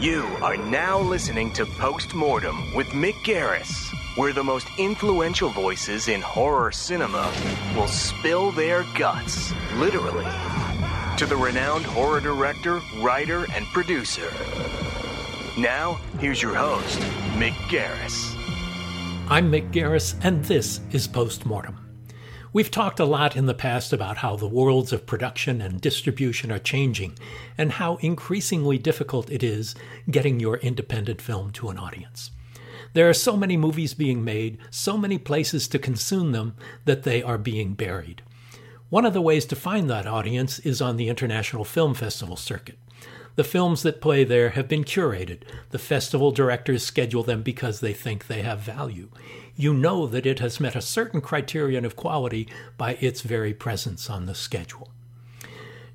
You are now listening to Postmortem with Mick Garris, where the most influential voices in horror cinema will spill their guts, literally, to the renowned horror director, writer, and producer. Now, here's your host, Mick Garris. I'm Mick Garris, and this is Postmortem. We've talked a lot in the past about how the worlds of production and distribution are changing and how increasingly difficult it is getting your independent film to an audience. There are so many movies being made, so many places to consume them, that they are being buried. One of the ways to find that audience is on the International Film Festival circuit. The films that play there have been curated. The festival directors schedule them because they think they have value. You know that it has met a certain criterion of quality by its very presence on the schedule.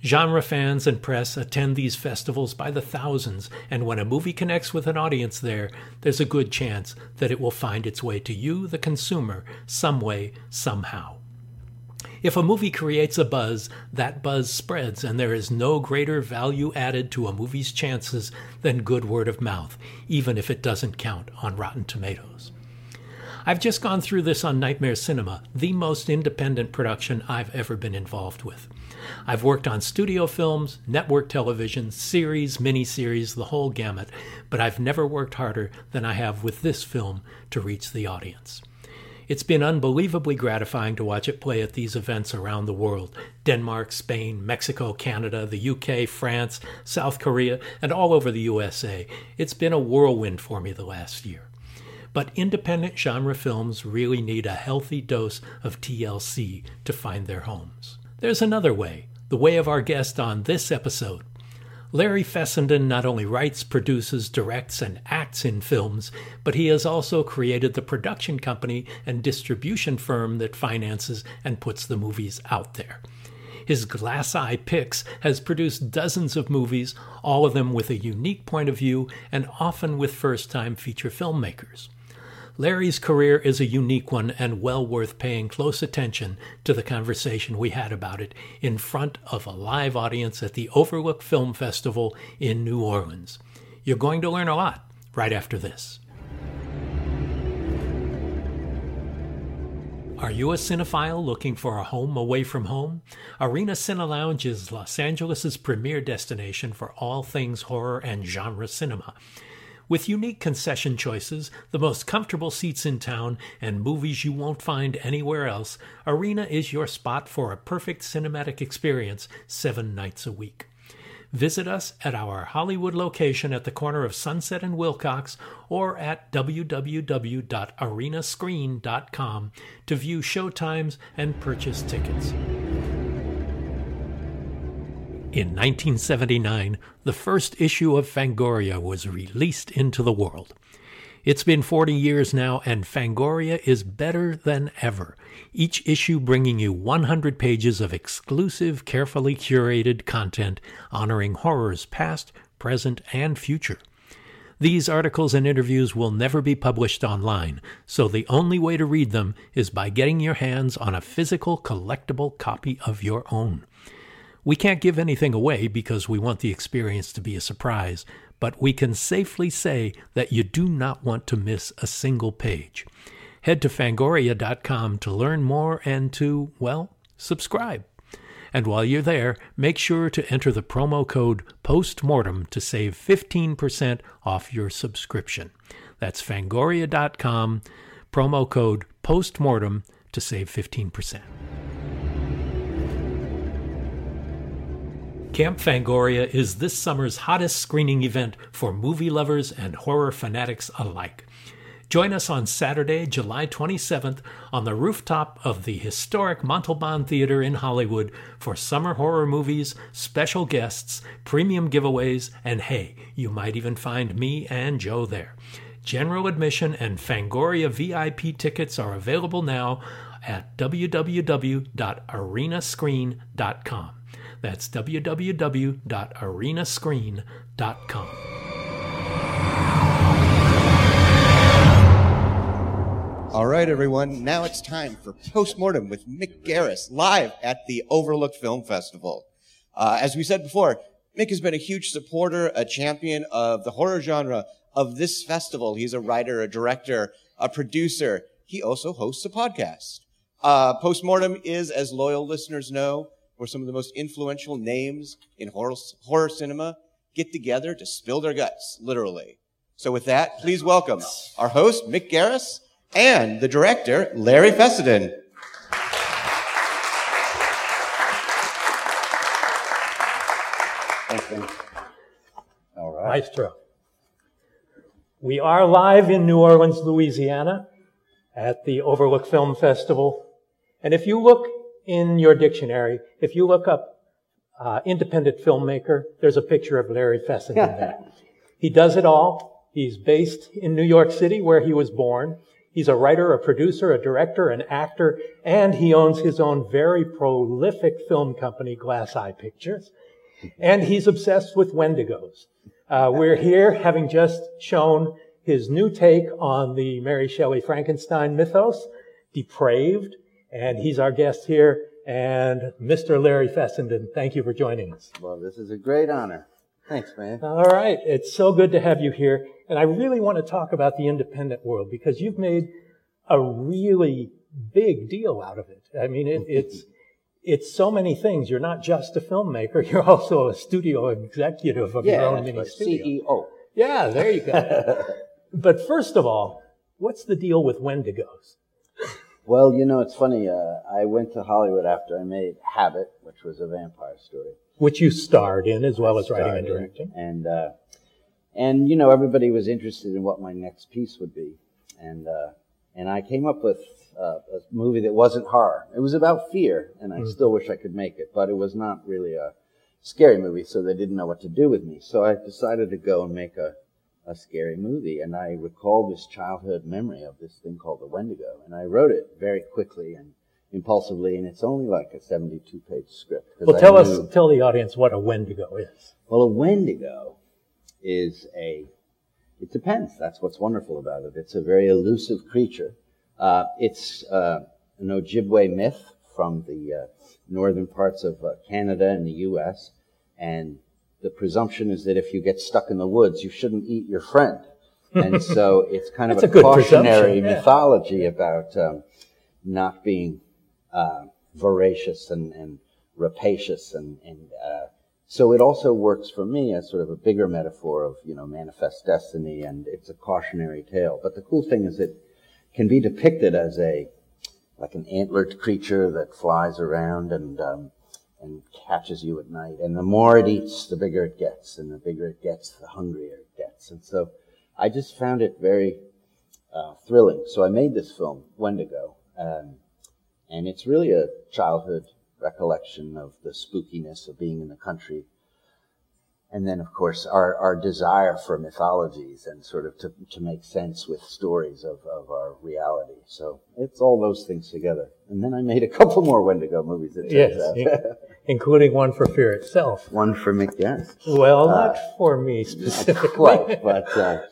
Genre fans and press attend these festivals by the thousands, and when a movie connects with an audience there, there's a good chance that it will find its way to you, the consumer, some way, somehow. If a movie creates a buzz, that buzz spreads, and there is no greater value added to a movie's chances than good word of mouth, even if it doesn't count on Rotten Tomatoes. I've just gone through this on Nightmare Cinema, the most independent production I've ever been involved with. I've worked on studio films, network television, series, miniseries, the whole gamut, but I've never worked harder than I have with this film to reach the audience. It's been unbelievably gratifying to watch it play at these events around the world. Denmark, Spain, Mexico, Canada, the UK, France, South Korea, and all over the USA. It's been a whirlwind for me the last year. But independent genre films really need a healthy dose of TLC to find their homes. There's another way, the way of our guest on this episode. Larry Fessenden not only writes, produces, directs, and acts in films, but he has also created the production company and distribution firm that finances and puts the movies out there. His Glass Eye Pix has produced dozens of movies, all of them with a unique point of view and often with first-time feature filmmakers. Larry's career is a unique one and well worth paying close attention to the conversation we had about it in front of a live audience at the Overlook Film Festival in New Orleans. You're going to learn a lot right after this. Are you a cinephile looking for a home away from home? Arena Cine Lounge is Los Angeles' premier destination for all things horror and genre cinema. With unique concession choices, the most comfortable seats in town, and movies you won't find anywhere else, Arena is your spot for a perfect cinematic experience 7 nights a week. Visit us at our Hollywood location at the corner of Sunset and Wilcox or at www.arenascreen.com to view showtimes and purchase tickets. In 1979, the first issue of Fangoria was released into the world. It's been 40 years now, and Fangoria is better than ever, each issue bringing you 100 pages of exclusive, carefully curated content honoring horrors past, present, and future. These articles and interviews will never be published online, so the only way to read them is by getting your hands on a physical, collectible copy of your own. We can't give anything away because we want the experience to be a surprise, but we can safely say that you do not want to miss a single page. Head to Fangoria.com to learn more and to, well, subscribe. And while you're there, make sure to enter the promo code POSTMORTEM to save 15% off your subscription. That's Fangoria.com, promo code POSTMORTEM to save 15%. Camp Fangoria is this summer's hottest screening event for movie lovers and horror fanatics alike. Join us on Saturday, July 27th, on the rooftop of the historic Montalban Theater in Hollywood for summer horror movies, special guests, premium giveaways, and hey, you might even find me and Joe there. General admission and Fangoria VIP tickets are available now at www.arenascreen.com. That's www.arenascreen.com. All right, everyone. Now it's time for Postmortem with Mick Garris, live at the Overlook Film Festival. As we said before, Mick has been a huge supporter, a champion of the horror genre, of this festival. He's a writer, a director, a producer. He also hosts a podcast. Postmortem is, as loyal listeners know, where some of the most influential names in horror cinema get together to spill their guts, literally. So with that, please welcome our host, Mick Garris, and the director, Larry Fessenden. All right. Maestro. We are live in New Orleans, Louisiana, at the Overlook Film Festival. And if you look in your dictionary, if you look up independent filmmaker, there's a picture of Larry Fessenden there. He does it all. He's based in New York City, where he was born. He's a writer, a producer, a director, an actor, and he owns his own very prolific film company, Glass Eye Pix. And he's obsessed with Wendigos. We're here having just shown his new take on the Mary Shelley Frankenstein mythos, Depraved, and he's our guest here. And Mr. Larry Fessenden, thank you for joining us. Well, this is a great honor. Thanks, man. All right. It's so good to have you here. And I really want to talk about the independent world because you've made a really big deal out of it. I mean, it's so many things. You're not just a filmmaker. You're also a studio executive of your own mini studio. CEO. Yeah, there you go. But first of all, what's the deal with Wendigos? Well, you know, it's funny. I went to Hollywood after I made Habit, which was a vampire story. Which you starred in as well as writing and directing. And you know, everybody was interested in what my next piece would be. And I came up with a movie that wasn't horror. It was about fear, and I still wish I could make it, but it was not really a scary movie, so they didn't know what to do with me. So I decided to go and make a scary movie, and I recalled this childhood memory of this thing called the Wendigo, and I wrote it very quickly and impulsively, and it's only like a 72-page script. Well, tell the audience what a Wendigo is. Well, a Wendigo is it depends. That's what's wonderful about it. It's a very elusive creature. It's an Ojibwe myth from the northern parts of Canada and the U.S., and the presumption is that if you get stuck in the woods, you shouldn't eat your friend. And so it's kind of a cautionary mythology about not being voracious and rapacious. So it also works for me as sort of a bigger metaphor of, you know, manifest destiny, and it's a cautionary tale. But the cool thing is it can be depicted as an antlered creature that flies around and catches you at night. And the more it eats, the bigger it gets. And the bigger it gets, the hungrier it gets. And so I just found it very thrilling. So I made this film, Wendigo, and it's really a childhood recollection of the spookiness of being in the country. And then, of course, our desire for mythologies and sort of to make sense with stories of our reality. So it's all those things together. And then I made a couple more Wendigo movies, it turns out. Including one for Fear Itself. One for Mick Garris. Well, not for me specifically. Quite, but...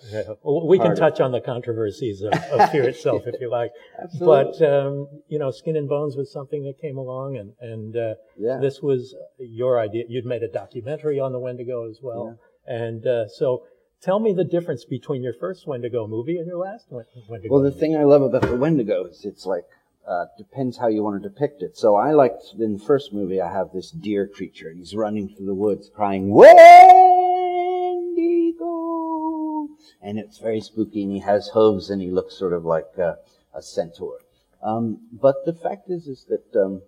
we can touch on the controversies of Fear Itself, if you like. Absolutely. But, you know, Skin and Bones was something that came along, and this was your idea. You'd made a documentary on the Wendigo as well. Yeah. And so tell me the difference between your first Wendigo movie and your last Wendigo movie. Well, the thing I love about the Wendigo is it's like, depends how you want to depict it. So I liked, in the first movie, I have this deer creature, and he's running through the woods crying, Wendigo! And it's very spooky, and he has hooves, and he looks sort of like a centaur. But the fact is that the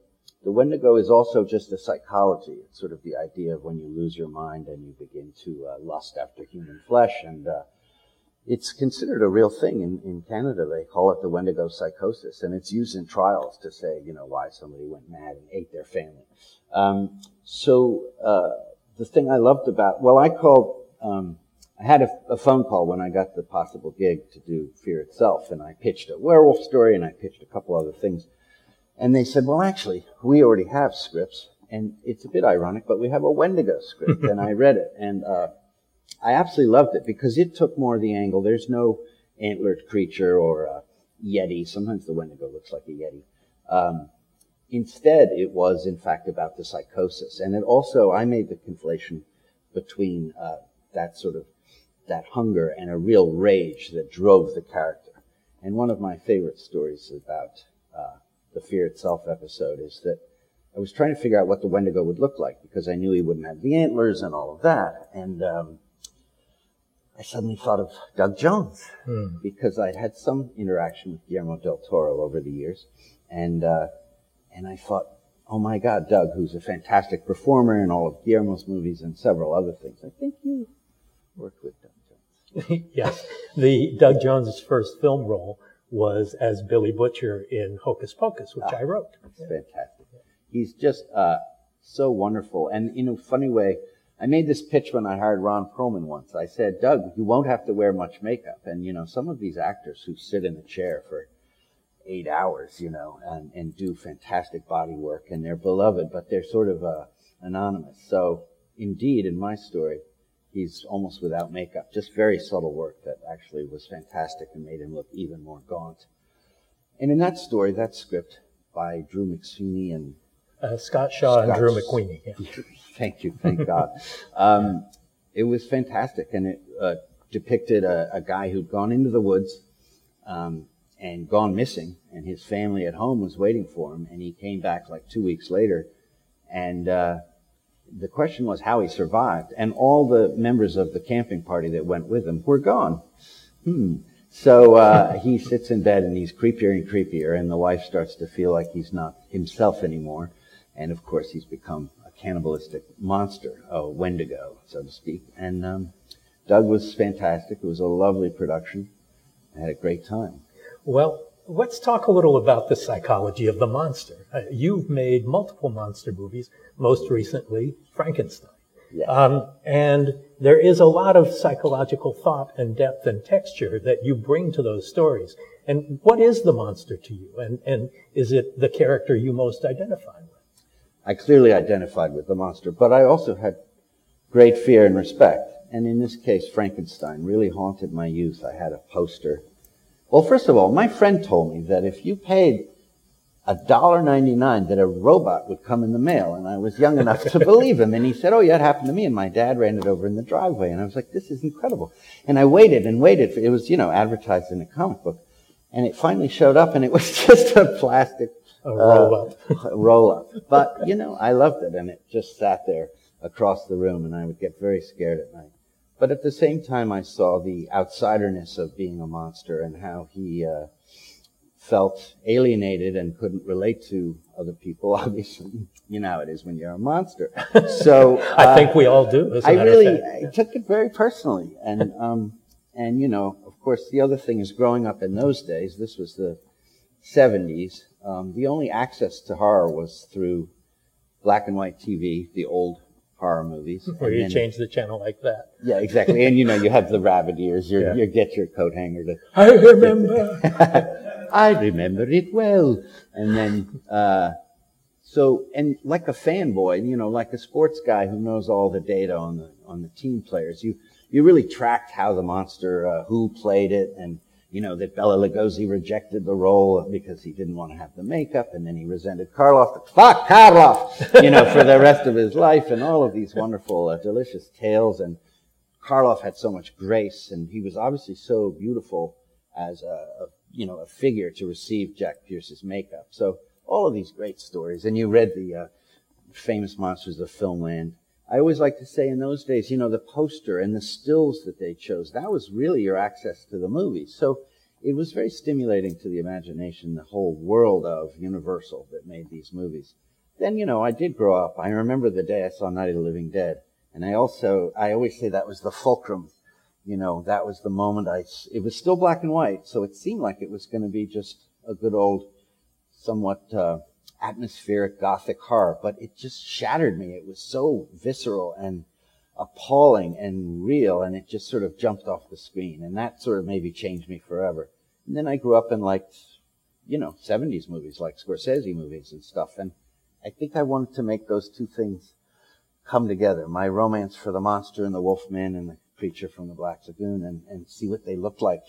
Wendigo is also just a psychology. It's sort of the idea of when you lose your mind and you begin to lust after human flesh, and it's considered a real thing in Canada. They call it the Wendigo psychosis, and it's used in trials to say, you know, why somebody went mad and ate their family. The thing I loved about, well, I called, I had a phone call when I got the possible gig to do Fear Itself, and I pitched a werewolf story, and I pitched a couple other things. And they said, well, actually, we already have scripts, and it's a bit ironic, but we have a Wendigo script, and I read it, and I absolutely loved it because it took more of the angle. There's no antlered creature or a yeti. Sometimes the Wendigo looks like a yeti. Instead, it was, in fact, about the psychosis. And it also, I made the conflation between that sort of that hunger and a real rage that drove the character. And one of my favorite stories about the Fear Itself episode is that I was trying to figure out what the Wendigo would look like because I knew he wouldn't have the antlers and all of that. And I suddenly thought of Doug Jones because I'd had some interaction with Guillermo del Toro over the years. And I thought, oh my God, Doug, who's a fantastic performer in all of Guillermo's movies and several other things. I think you worked with Doug Jones. Yes. The Doug Jones' first film role was as Billy Butcher in Hocus Pocus, which I wrote. That's fantastic. He's just so wonderful. And in a funny way, I made this pitch when I hired Ron Perlman once. I said, Doug, you won't have to wear much makeup. And, you know, some of these actors who sit in a chair for 8 hours, you know, and do fantastic body work, and they're beloved, but they're sort of anonymous. So, indeed, in my story, he's almost without makeup, just very subtle work that actually was fantastic and made him look even more gaunt. And in that story, that script by Drew McSweeney and Scott Shaw and Drew McQueenie. Yeah. Thank you, thank God. It was fantastic, and it depicted a guy who'd gone into the woods and gone missing, and his family at home was waiting for him, and he came back like 2 weeks later, and the question was how he survived, and all the members of the camping party that went with him were gone. So he sits in bed, and he's creepier and creepier, and the wife starts to feel like he's not himself anymore, and of course he's become a cannibalistic monster, a Wendigo, so to speak. And Doug was fantastic. It was a lovely production. I had a great time. Well, let's talk a little about the psychology of the monster. You've made multiple monster movies, most recently Frankenstein. Yeah. And there is a lot of psychological thought and depth and texture that you bring to those stories. And what is the monster to you? And is it the character you most identify with? I clearly identified with the monster, but I also had great fear and respect. And in this case, Frankenstein really haunted my youth. I had a poster. Well, first of all, my friend told me that if you paid $1.99 that a robot would come in the mail, and I was young enough to believe him. And he said, oh, yeah, it happened to me, and my dad ran it over in the driveway. And I was like, this is incredible. And I waited and waited. It was, you know, advertised in a comic book. And it finally showed up, and it was just a plastic roll-up. But, you know, I loved it, and it just sat there across the room, and I would get very scared at night. But at the same time, I saw the outsiderness of being a monster and how he felt alienated and couldn't relate to other people. Obviously, you know how it is when you're a monster. So I think we all do. I took it very personally, and you know, of course, the other thing is growing up in those days. This was the 70s. The only access to horror was through black and white TV, the old horror movies. Or you change the channel like that. Yeah, exactly. And, you know, you have the rabbit ears. You get your coat hanger to... I remember. I remember it well. And then, and like a fanboy, you know, like a sports guy who knows all the data on the team players, you really tracked how the monster, who played it, and, you know, that Bela Lugosi rejected the role because he didn't want to have the makeup, and then he resented Karloff. Fuck Karloff! You know, for the rest of his life, and all of these wonderful, delicious tales. And Karloff had so much grace, and he was obviously so beautiful as a figure to receive Jack Pierce's makeup. So all of these great stories, and you read the famous monsters of Filmland. I always like to say in those days, you know, the poster and the stills that they chose, that was really your access to the movie. So it was very stimulating to the imagination, the whole world of Universal that made these movies. Then, you know, I did grow up. I remember the day I saw Night of the Living Dead. And I always say that was the fulcrum. You know, that was the moment it was still black and white. So it seemed like it was going to be just a good old, somewhat, atmospheric gothic horror, but it just shattered me. It was so visceral and appalling and real, and it just sort of jumped off the screen, and that sort of maybe changed me forever. And then I grew up and liked, you know, 70s movies, like Scorsese movies and stuff, and I think I wanted to make those two things come together, my romance for the monster and the wolfman and the creature from the Black Lagoon, and see what they looked like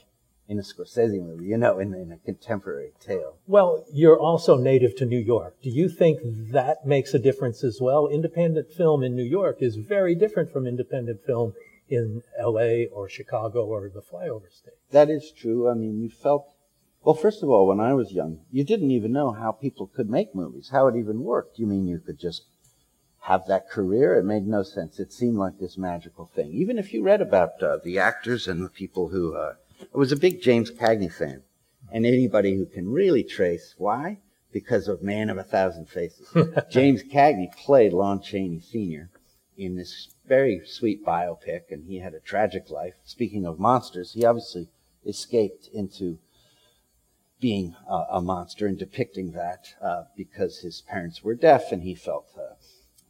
in a Scorsese movie, you know, in a contemporary tale. Well, you're also native to New York. Do you think that makes a difference as well? Independent film in New York is very different from independent film in L.A. or Chicago or the flyover state. That is true. I mean, you felt... Well, first of all, when I was young, you didn't even know how people could make movies, how it even worked. You mean you could just have that career? It made no sense. It seemed like this magical thing. Even if you read about the actors and the people who... I was a big James Cagney fan, and anybody who can really trace why, because of Man of a Thousand Faces. James Cagney played Lon Chaney Sr. in this very sweet biopic, and he had a tragic life. Speaking of monsters, he obviously escaped into being a monster and depicting that because his parents were deaf, and he felt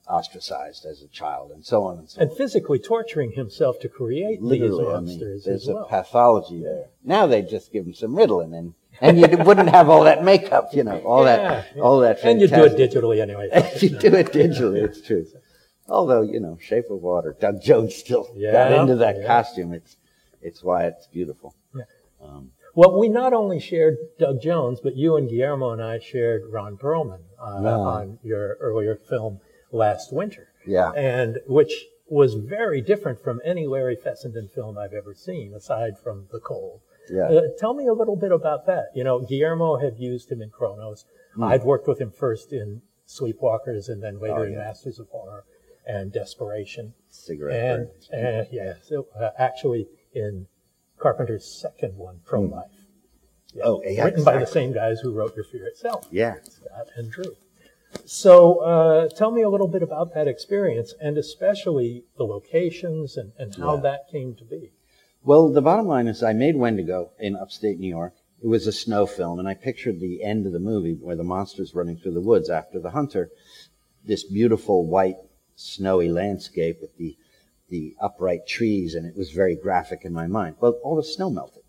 ostracized as a child, and so on and so on. And physically torturing himself to create literally, these monsters. There's a pathology there. Now they just give him some Ritalin, and you wouldn't have all that makeup, you know, all that. And you do it digitally anyway. It's true. Although, you know, Shape of Water, Doug Jones still got into that costume. It's why it's beautiful. Yeah. Well, we not only shared Doug Jones, but you and Guillermo and I shared Ron Perlman on your earlier film, Last Winter, and which was very different from any Larry Fessenden film I've ever seen, aside from The Cold. Yeah. Tell me a little bit about that. You know, Guillermo had used him in Kronos. I'd worked with him first in Sleepwalkers, and then later in Masters of Horror and Desperation. Cigarette Burns. And actually in Carpenter's second one, Pro-Life. Yeah. Oh, yeah, written by the same guys who wrote Your Fear Itself. Yeah, Scott and Drew. So tell me a little bit about that experience, and especially the locations and how that came to be. Well, the bottom line is I made Wendigo in upstate New York. It was a snow film, and I pictured the end of the movie where the monster's running through the woods after the hunter, this beautiful white snowy landscape with the upright trees, and it was very graphic in my mind. Well, all the snow melted,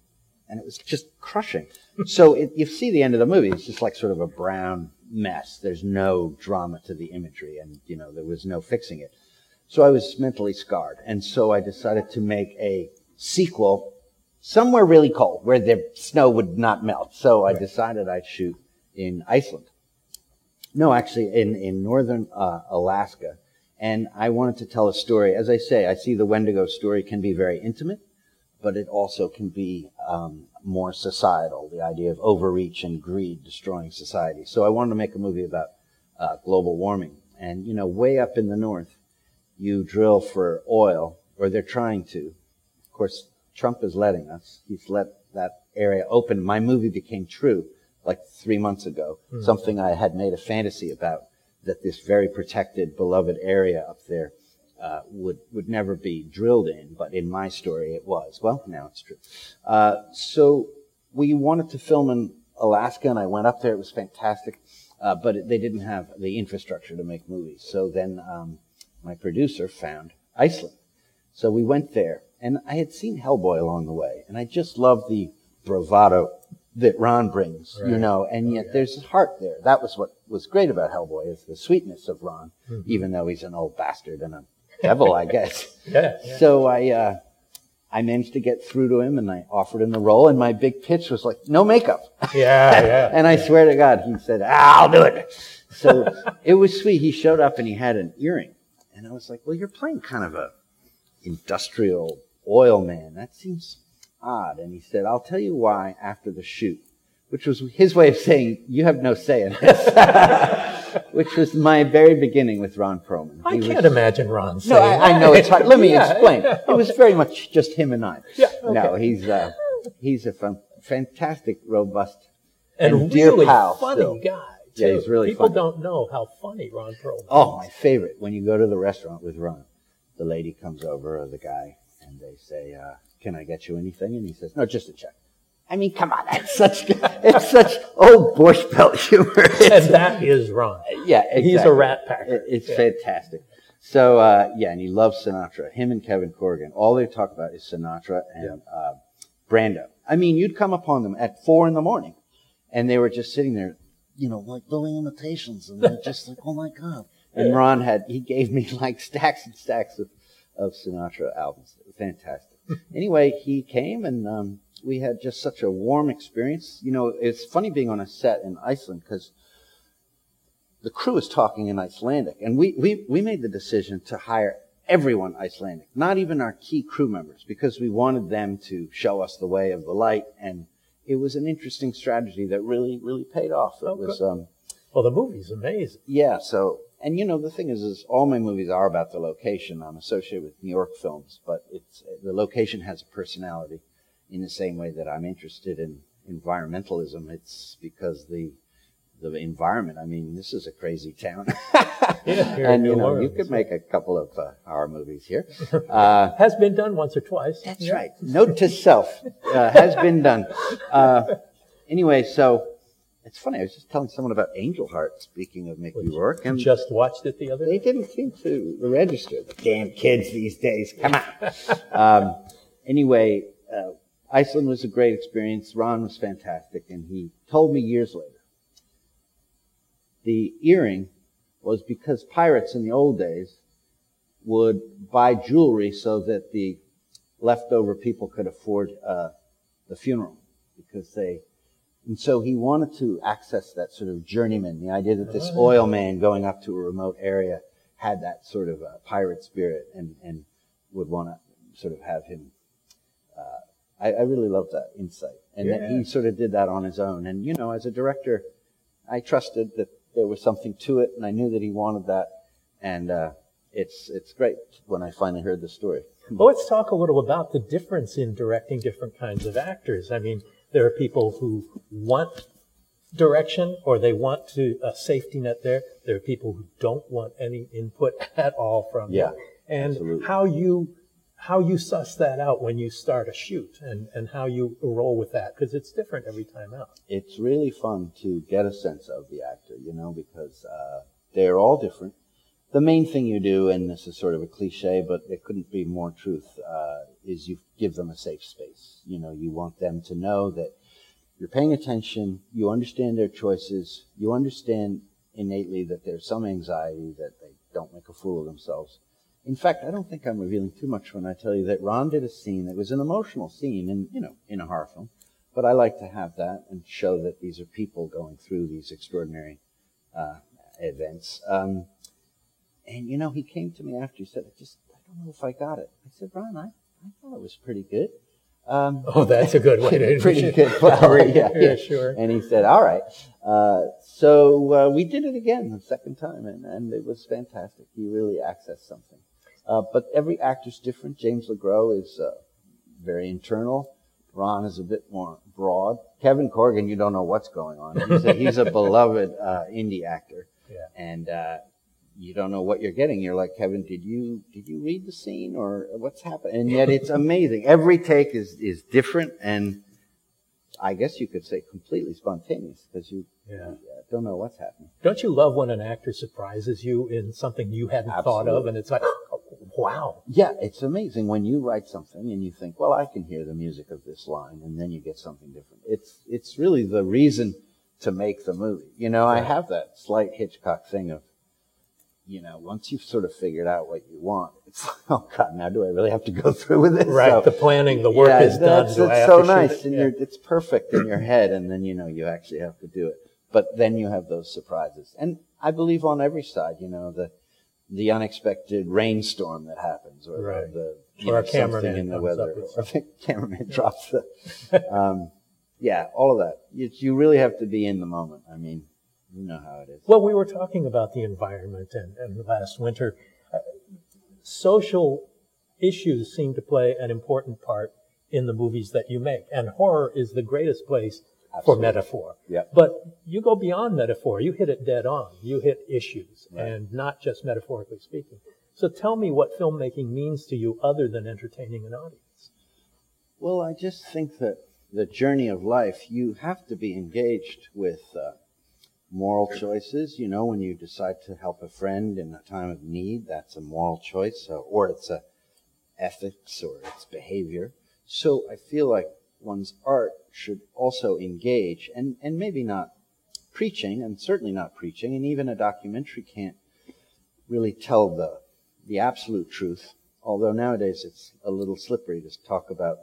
and it was just crushing. So you see the end of the movie. It's just like sort of a brown mess. There's no drama to the imagery, and you know, there was no fixing it. So I was mentally scarred, and so I decided to make a sequel somewhere really cold where the snow would not melt. So I decided I'd shoot in Iceland. No, actually in northern Alaska. And I wanted to tell a story. As I say, I see the Wendigo story can be very intimate, but it also can be more societal, the idea of overreach and greed destroying society. So I wanted to make a movie about global warming. And, you know, way up in the north, you drill for oil, or they're trying to. Of course, Trump is letting us. He's let that area open. My movie became true like 3 months ago, something I had made a fantasy about, that this very protected, beloved area up there would never be drilled in, but in my story it was. Well, now it's true. So we wanted to film in Alaska, and I went up there. It was fantastic, but they didn't have the infrastructure to make movies. So then my producer found Iceland. So we went there, and I had seen Hellboy along the way, and I just loved the bravado that Ron brings, you know, and yet there's his heart there. That was what was great about Hellboy, is the sweetness of Ron, even though he's an old bastard and a devil, I guess. So I managed to get through to him, and I offered him the role, and my big pitch was like, no makeup. And I swear to God, he said, I'll do it. So it was sweet. He showed up and he had an earring. And I was like, well, you're playing kind of a industrial oil man. That seems odd. And he said, I'll tell you why after the shoot, which was his way of saying, you have no say in this, which was my very beginning with Ron Perlman. I can't imagine Ron saying that. No, I know it's hard. Let me explain. Yeah, okay. It was very much just him and I. Yeah, okay. No, he's a fantastic, robust, and dear really pal, funny still. Guy. Too. Yeah, he's really funny. People don't know how funny Ron Perlman is. Oh, my favorite. When you go to the restaurant with Ron, the lady comes over, or the guy, and they say, can I get you anything? And he says, no, just a check. I mean, come on, it's such old Borscht Belt humor. And that is Ron. Yeah, exactly. He's a rat packer. It's fantastic. So, and he loves Sinatra. Him and Kevin Corrigan, all they talk about is Sinatra and Brando. I mean, you'd come upon them at 4 a.m, and they were just sitting there, you know, like doing imitations, and they're just like, oh my God. And Ron gave me like stacks and stacks of Sinatra albums. Fantastic. Anyway, he came, and we had just such a warm experience. You know, it's funny being on a set in Iceland because the crew is talking in Icelandic, and we made the decision to hire everyone Icelandic, not even our key crew members, because we wanted them to show us the way of the light, and it was an interesting strategy that really, really paid off. It was, well, the movie's amazing. Yeah, so, and you know, the thing is all my movies are about the location. I'm associated with New York films, but it's the location has a personality in the same way that I'm interested in environmentalism. It's because the environment, I mean, this is a crazy town. And, you know, you could make a couple of horror movies here. Has been done once or twice. That's right. Note to self, has been done. Anyway, so it's funny. I was just telling someone about Angel Heart, speaking of Mickey Rourke. And just watched it the other day? They didn't seem to register. The damn kids these days. Come on. Anyway, Iceland was a great experience. Ron was fantastic. And he told me years later, the earring was because pirates in the old days would buy jewelry so that the leftover people could afford the funeral, because they, and so he wanted to access that sort of journeyman, the idea that this oil man going up to a remote area had that sort of pirate spirit, and would want to sort of have him. I really love that insight, and that he sort of did that on his own. And you know, as a director, I trusted that there was something to it, and I knew that he wanted that, and it's great when I finally heard the story. Well, let's talk a little about the difference in directing different kinds of actors. I mean, there are people who want direction, or they want to a safety net there. There are people who don't want any input at all from you. And absolutely. How you suss that out when you start a shoot, and how you roll with that, because it's different every time out. It's really fun to get a sense of the actor, you know, because they're all different. The main thing you do, and this is sort of a cliche, but it couldn't be more truth, is you give them a safe space. You know, you want them to know that you're paying attention, you understand their choices, you understand innately that there's some anxiety, that they don't make a fool of themselves. In fact, I don't think I'm revealing too much when I tell you that Ron did a scene that was an emotional scene in, you know, in a horror film. But I like to have that and show that these are people going through these extraordinary events. And, you know, he came to me after he said, I don't know if I got it. I said, Ron, I thought it was pretty good. That's a good way to pretty good. Yeah, sure. And he said, all right. So we did it again the second time, and it was fantastic. He really accessed something. But every actor's different. James LeGros is very internal. Ron is a bit more broad. Kevin Corrigan, you don't know what's going on. He's a beloved indie actor, and you don't know what you're getting. You're like, Kevin, did you read the scene, or what's happened? And yet it's amazing. Every take is different, and I guess you could say completely spontaneous, because you don't know what's happening. Don't you love when an actor surprises you in something you hadn't thought of, and it's like, wow. Yeah, it's amazing when you write something and you think, well, I can hear the music of this line, and then you get something different. It's really the reason to make the movie. You know, I have that slight Hitchcock thing of, you know, once you've sort of figured out what you want, it's like, oh God, now do I really have to go through with this? Right, so, the planning, the work is done. It's so nice, and it's perfect in your head, and then, you know, you actually have to do it. But then you have those surprises. And I believe on every side, you know, the unexpected rainstorm that happens, or the cameraman in the weather, or the cameraman drops the, all of that. You really have to be in the moment, I mean. You know how it is. Well, we were talking about the environment and last winter. Social issues seem to play an important part in the movies that you make, and horror is the greatest place for metaphor. Yeah. But you go beyond metaphor. You hit it dead on. You hit issues, and not just metaphorically speaking. So tell me what filmmaking means to you other than entertaining an audience. Well, I just think that the journey of life, you have to be engaged with moral choices. You know, when you decide to help a friend in a time of need, that's a moral choice, or it's a ethics, or it's behavior. So I feel like one's art should also engage, and maybe not preaching, and certainly not preaching, and even a documentary can't really tell the absolute truth, although nowadays it's a little slippery to talk about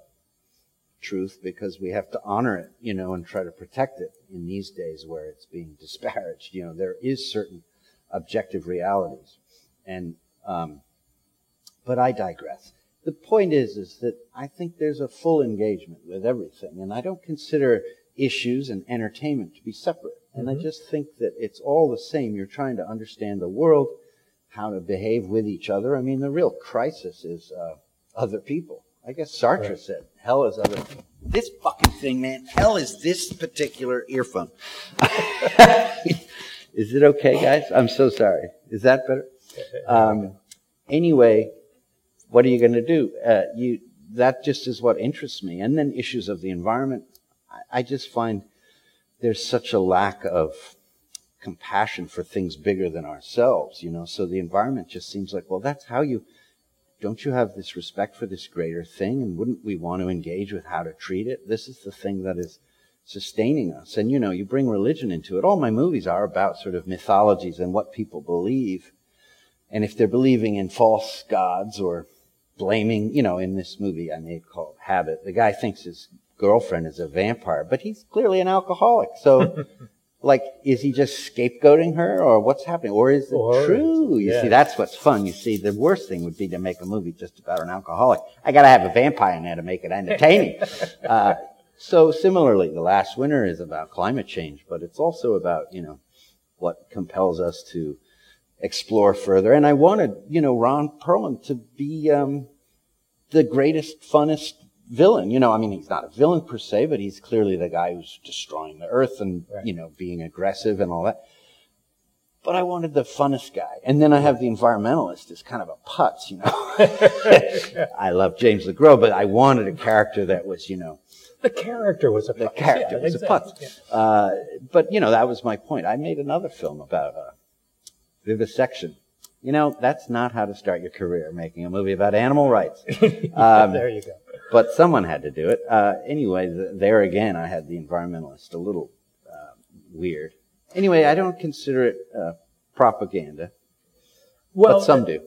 truth because we have to honor it, you know, and try to protect it in these days where it's being disparaged. You know, there is certain objective realities. And, but I digress. The point is that I think there's a full engagement with everything, and I don't consider issues and entertainment to be separate. And I just think that it's all the same. You're trying to understand the world, how to behave with each other. I mean, the real crisis is other people. I guess Sartre said, hell is other people. This fucking thing, man, hell is this particular earphone. Is it okay, guys? I'm so sorry. Is that better? Anyway, what are you going to do? That just is what interests me. And then issues of the environment. I just find there's such a lack of compassion for things bigger than ourselves, you know. So the environment just seems like, well, that's how you... Don't you have this respect for this greater thing? And wouldn't we want to engage with how to treat it? This is the thing that is sustaining us. And, you know, you bring religion into it. All my movies are about sort of mythologies and what people believe. And if they're believing in false gods or blaming, you know, in this movie I made called Habit, the guy thinks his girlfriend is a vampire, but he's clearly an alcoholic. So, like, is he just scapegoating her, or what's happening? Or is it true? You see, that's what's fun. You see, the worst thing would be to make a movie just about an alcoholic. I got to have a vampire in there to make it entertaining. So, similarly, The Last Winter is about climate change, but it's also about, you know, what compels us to explore further. And I wanted, you know, Ron Perlman to be the greatest, funnest villain. You know, I mean, he's not a villain per se, but he's clearly the guy who's destroying the earth and, you know, being aggressive and all that. But I wanted the funnest guy. And then I have the environmentalist as kind of a putz, you know. I love James LeGros, but I wanted a character that was, you know... The character was a putz. Yeah. But, you know, that was my point. I made another film about... vivisection. You know, that's not how to start your career, making a movie about animal rights. There you go. But someone had to do it. Anyway, there again, I had the environmentalist a little weird. Anyway, I don't consider it propaganda, well, but some do.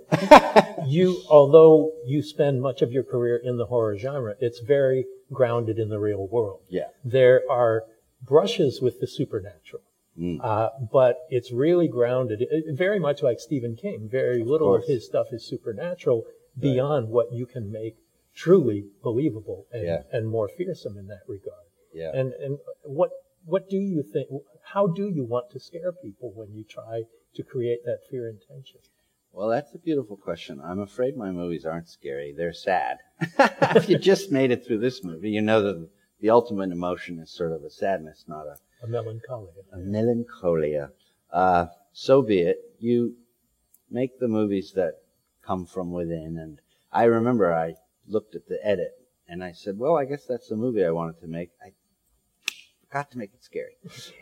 Although you spend much of your career in the horror genre, it's very grounded in the real world. Yeah. There are brushes with the supernatural. But it's really grounded, very much like Stephen King. Very little of his stuff is supernatural beyond what you can make truly believable and more fearsome in that regard. Yeah. And what do you think, how do you want to scare people when you try to create that fear and tension? Well, that's a beautiful question. I'm afraid my movies aren't scary. They're sad. If you just made it through this movie, you know that the ultimate emotion is sort of a sadness, not a melancholia. A melancholia. So be it. You make the movies that come from within. And I remember I looked at the edit and I said, well, I guess that's the movie I wanted to make. I forgot to make it scary.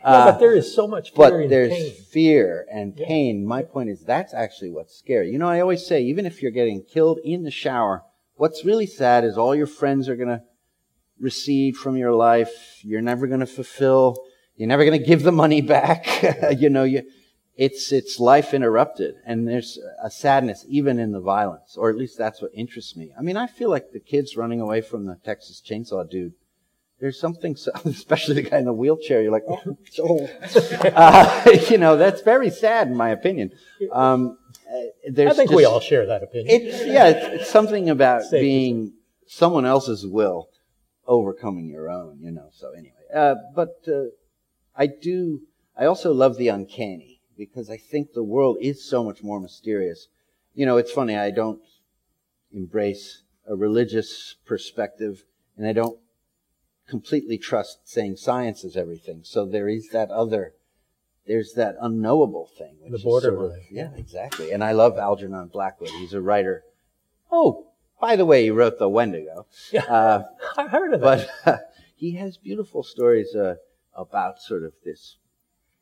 But there is so much fear and pain. But there's fear and pain. My point is that's actually what's scary. You know, I always say, even if you're getting killed in the shower, what's really sad is all your friends are going to recede from your life. You're never going to fulfill... You're never going to give the money back. You know, it's life interrupted. And there's a sadness even in the violence, or at least that's what interests me. I mean, I feel like the kids running away from the Texas Chainsaw Dude, there's something, especially the guy in the wheelchair, you're like, oh, it's old. You know, that's very sad in my opinion. I think we all share that opinion. It's something about being someone else's will overcoming your own, you know, so anyway. I also love the uncanny, because I think the world is so much more mysterious. You know, it's funny, I don't embrace a religious perspective, and I don't completely trust saying science is everything. So there is that other, there's that unknowable thing. Which the borderline. Sort of, exactly. And I love Algernon Blackwood. He's a writer. Oh, by the way, he wrote The Wendigo. Yeah, I've heard of it. He has beautiful stories about sort of this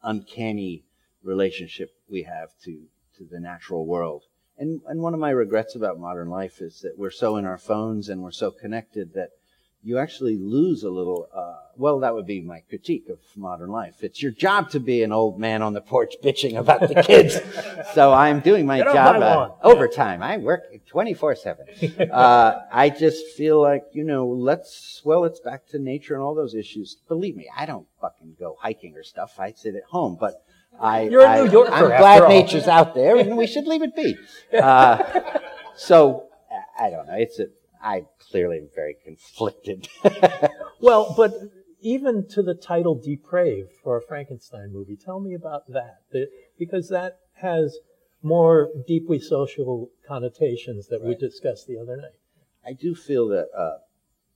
uncanny relationship we have to the natural world. And one of my regrets about modern life is that we're so in our phones and we're so connected that you actually lose a little Well, that would be my critique of modern life. It's your job to be an old man on the porch bitching about the kids. So I'm doing my job overtime. I work 24/7. I just feel like, it's back to nature and all those issues. Believe me, I don't fucking go hiking or stuff. I sit at home, but You're a New Yorker, I'm glad nature's out there, and we should leave it be. So I don't know. I clearly am very conflicted. Well, but even to the title Depraved for a Frankenstein movie, tell me about that. Because that has more deeply social connotations that we discussed the other night. I do feel that,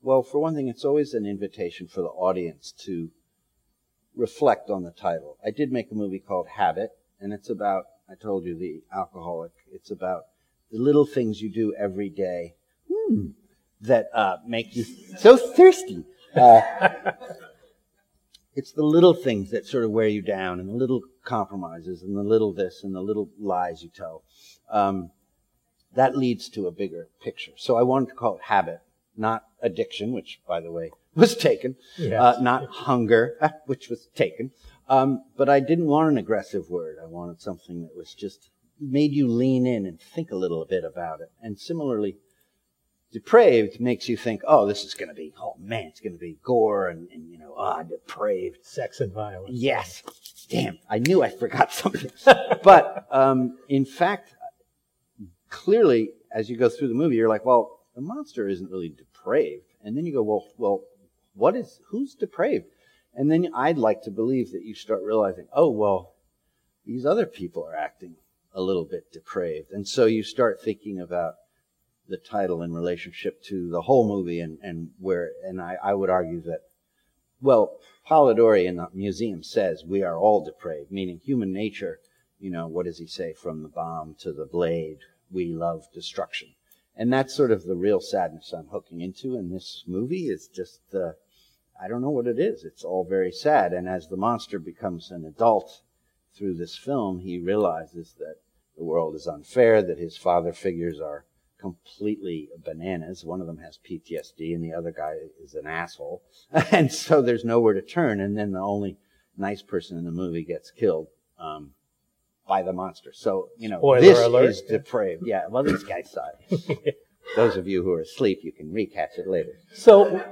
for one thing, it's always an invitation for the audience to reflect on the title. I did make a movie called Habit, and it's about, I told you, the alcoholic. It's about the little things you do every day that make you so thirsty. It's the little things that sort of wear you down, and the little compromises, and the little this, and the little lies you tell. That leads to a bigger picture. So I wanted to call it Habit, not addiction, which, by the way, was taken, not hunger, which was taken. But I didn't want an aggressive word. I wanted something that was just made you lean in and think a little bit about it. And similarly, Depraved makes you think, this is going to be, it's going to be gore and depraved. Sex and violence. Yes. Damn, I knew I forgot something. But, in fact, clearly, as you go through the movie, you're like, well, the monster isn't really depraved. And then you go, well, who's depraved? And then I'd like to believe that you start realizing, these other people are acting a little bit depraved. And so you start thinking about the title in relationship to the whole movie, and I would argue that, Polidori in the museum says we are all depraved, meaning human nature, what does he say, from the bomb to the blade, we love destruction. And that's sort of the real sadness I'm hooking into in this movie. It's just, I don't know what it is. It's all very sad. And as the monster becomes an adult through this film, he realizes that the world is unfair, that his father figures are completely bananas. One of them has PTSD and the other guy is an asshole. And so there's nowhere to turn. And then the only nice person in the movie gets killed by the monster. So, spoiler this alert. Is depraved. Yeah, well, this guy saw it. Those of you who are asleep, you can recatch it later. So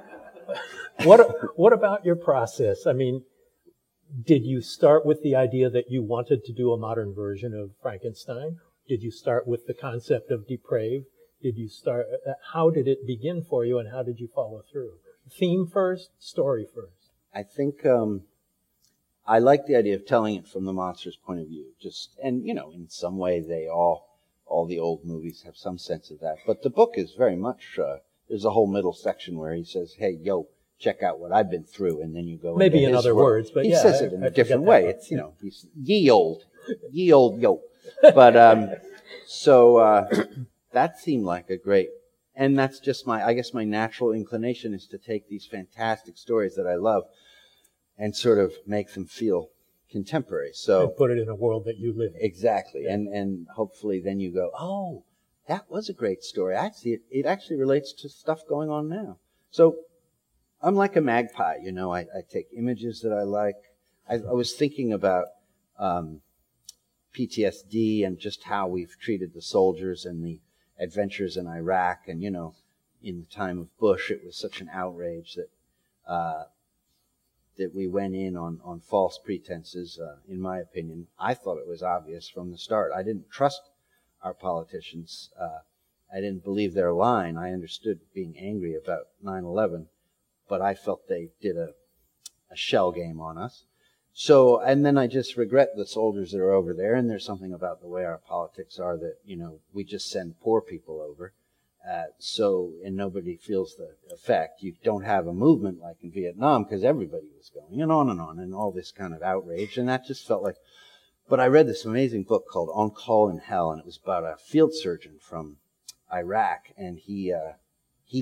what about your process? I mean, did you start with the idea that you wanted to do a modern version of Frankenstein? Did you start with the concept of Depraved? How did it begin for you, and how did you follow through? Theme first, story first? I think I like the idea of telling it from the monster's point of view. In some way, they all the old movies have some sense of that. But the book is very much, there's a whole middle section where he says, hey, yo, check out what I've been through, and then you go maybe into in other words, but he says it in a different way. It's, he's ye old yo. But, that seemed like a great, and that's just my natural inclination is to take these fantastic stories that I love and sort of make them feel contemporary. So. And put it in a world that you live in. Exactly. Yeah. And hopefully then you go, that was a great story. I see it. It actually relates to stuff going on now. So I'm like a magpie, I take images that I like. I was thinking about, PTSD and just how we've treated the soldiers and the adventures in Iraq. And, in the time of Bush, it was such an outrage that that we went in on false pretenses, in my opinion. I thought it was obvious from the start. I didn't trust our politicians. I didn't believe their line. I understood being angry about 9/11, but I felt they did a shell game on us. So, and then I just regret the soldiers that are over there, and there's something about the way our politics are that, we just send poor people over, and nobody feels the effect. You don't have a movement like in Vietnam, because everybody was going, and on, and all this kind of outrage, and that just felt like, but I read this amazing book called On Call in Hell, and it was about a field surgeon from Iraq, and he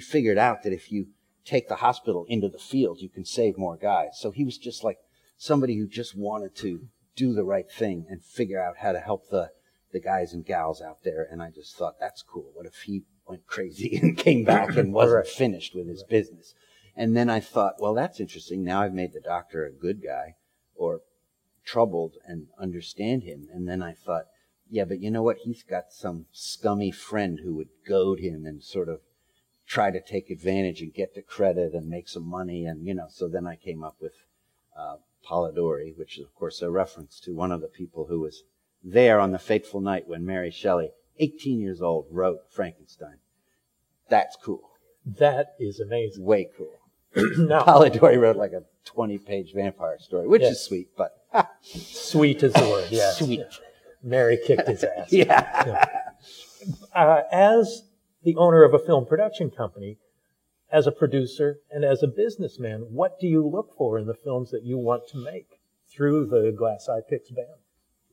figured out that if you take the hospital into the field, you can save more guys. So he was just like, somebody who just wanted to do the right thing and figure out how to help the guys and gals out there. And I just thought, that's cool. What if he went crazy and came back and wasn't finished with his business? And then I thought, well, that's interesting. Now I've made the doctor a good guy or troubled and understand him. And then I thought, yeah, but you know what? He's got some scummy friend who would goad him and sort of try to take advantage and get the credit and make some money. And, you know, so then I came up with Polidori, which is, of course, a reference to one of the people who was there on the fateful night when Mary Shelley, 18 years old, wrote Frankenstein. That's cool. That is amazing. Way cool. No. Polidori wrote like a 20-page vampire story, which is sweet, but... Sweet is the word, yes. Sweet. Yeah. Mary kicked his ass. Yeah. Yeah. As the owner of a film production company, as a producer, and as a businessman, what do you look for in the films that you want to make through the Glass Eye Pix band?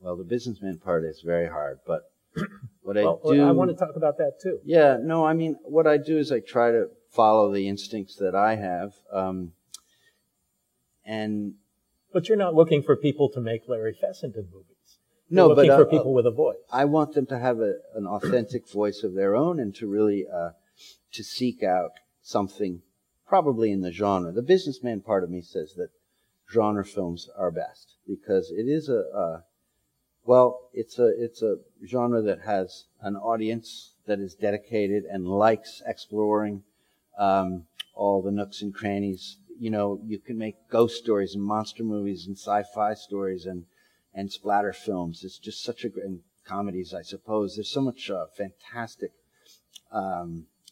Well, the businessman part is very hard, but what I want to talk about that too. Yeah, no, I mean, what I do is I try to follow the instincts that I have. But you're not looking for people to make Larry Fessenden movies. You're looking for people with a voice. I want them to have an authentic voice of their own and to really to seek out something probably in the genre. The businessman part of me says that genre films are best because it is it's a genre that has an audience that is dedicated and likes exploring all the nooks and crannies. You know, you can make ghost stories and monster movies and sci-fi stories and splatter films. It's just such a great... And comedies, I suppose. There's so much fantastic...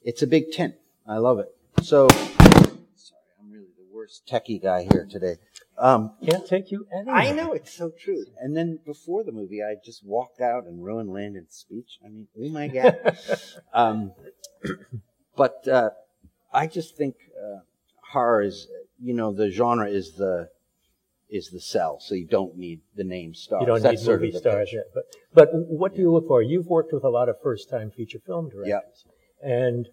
it's a big tent. I love it. So... Sorry, I'm really the worst techie guy here today. Can't take you anywhere. I know, it's so true. And then before the movie, I just walked out and ruined Landon's speech. I mean, oh my God. But I just think horror is, you know, the genre is the sell. So you don't need the name stars. You don't need movie stars yet. But what do you look for? You've worked with a lot of first-time feature film directors. Yep. And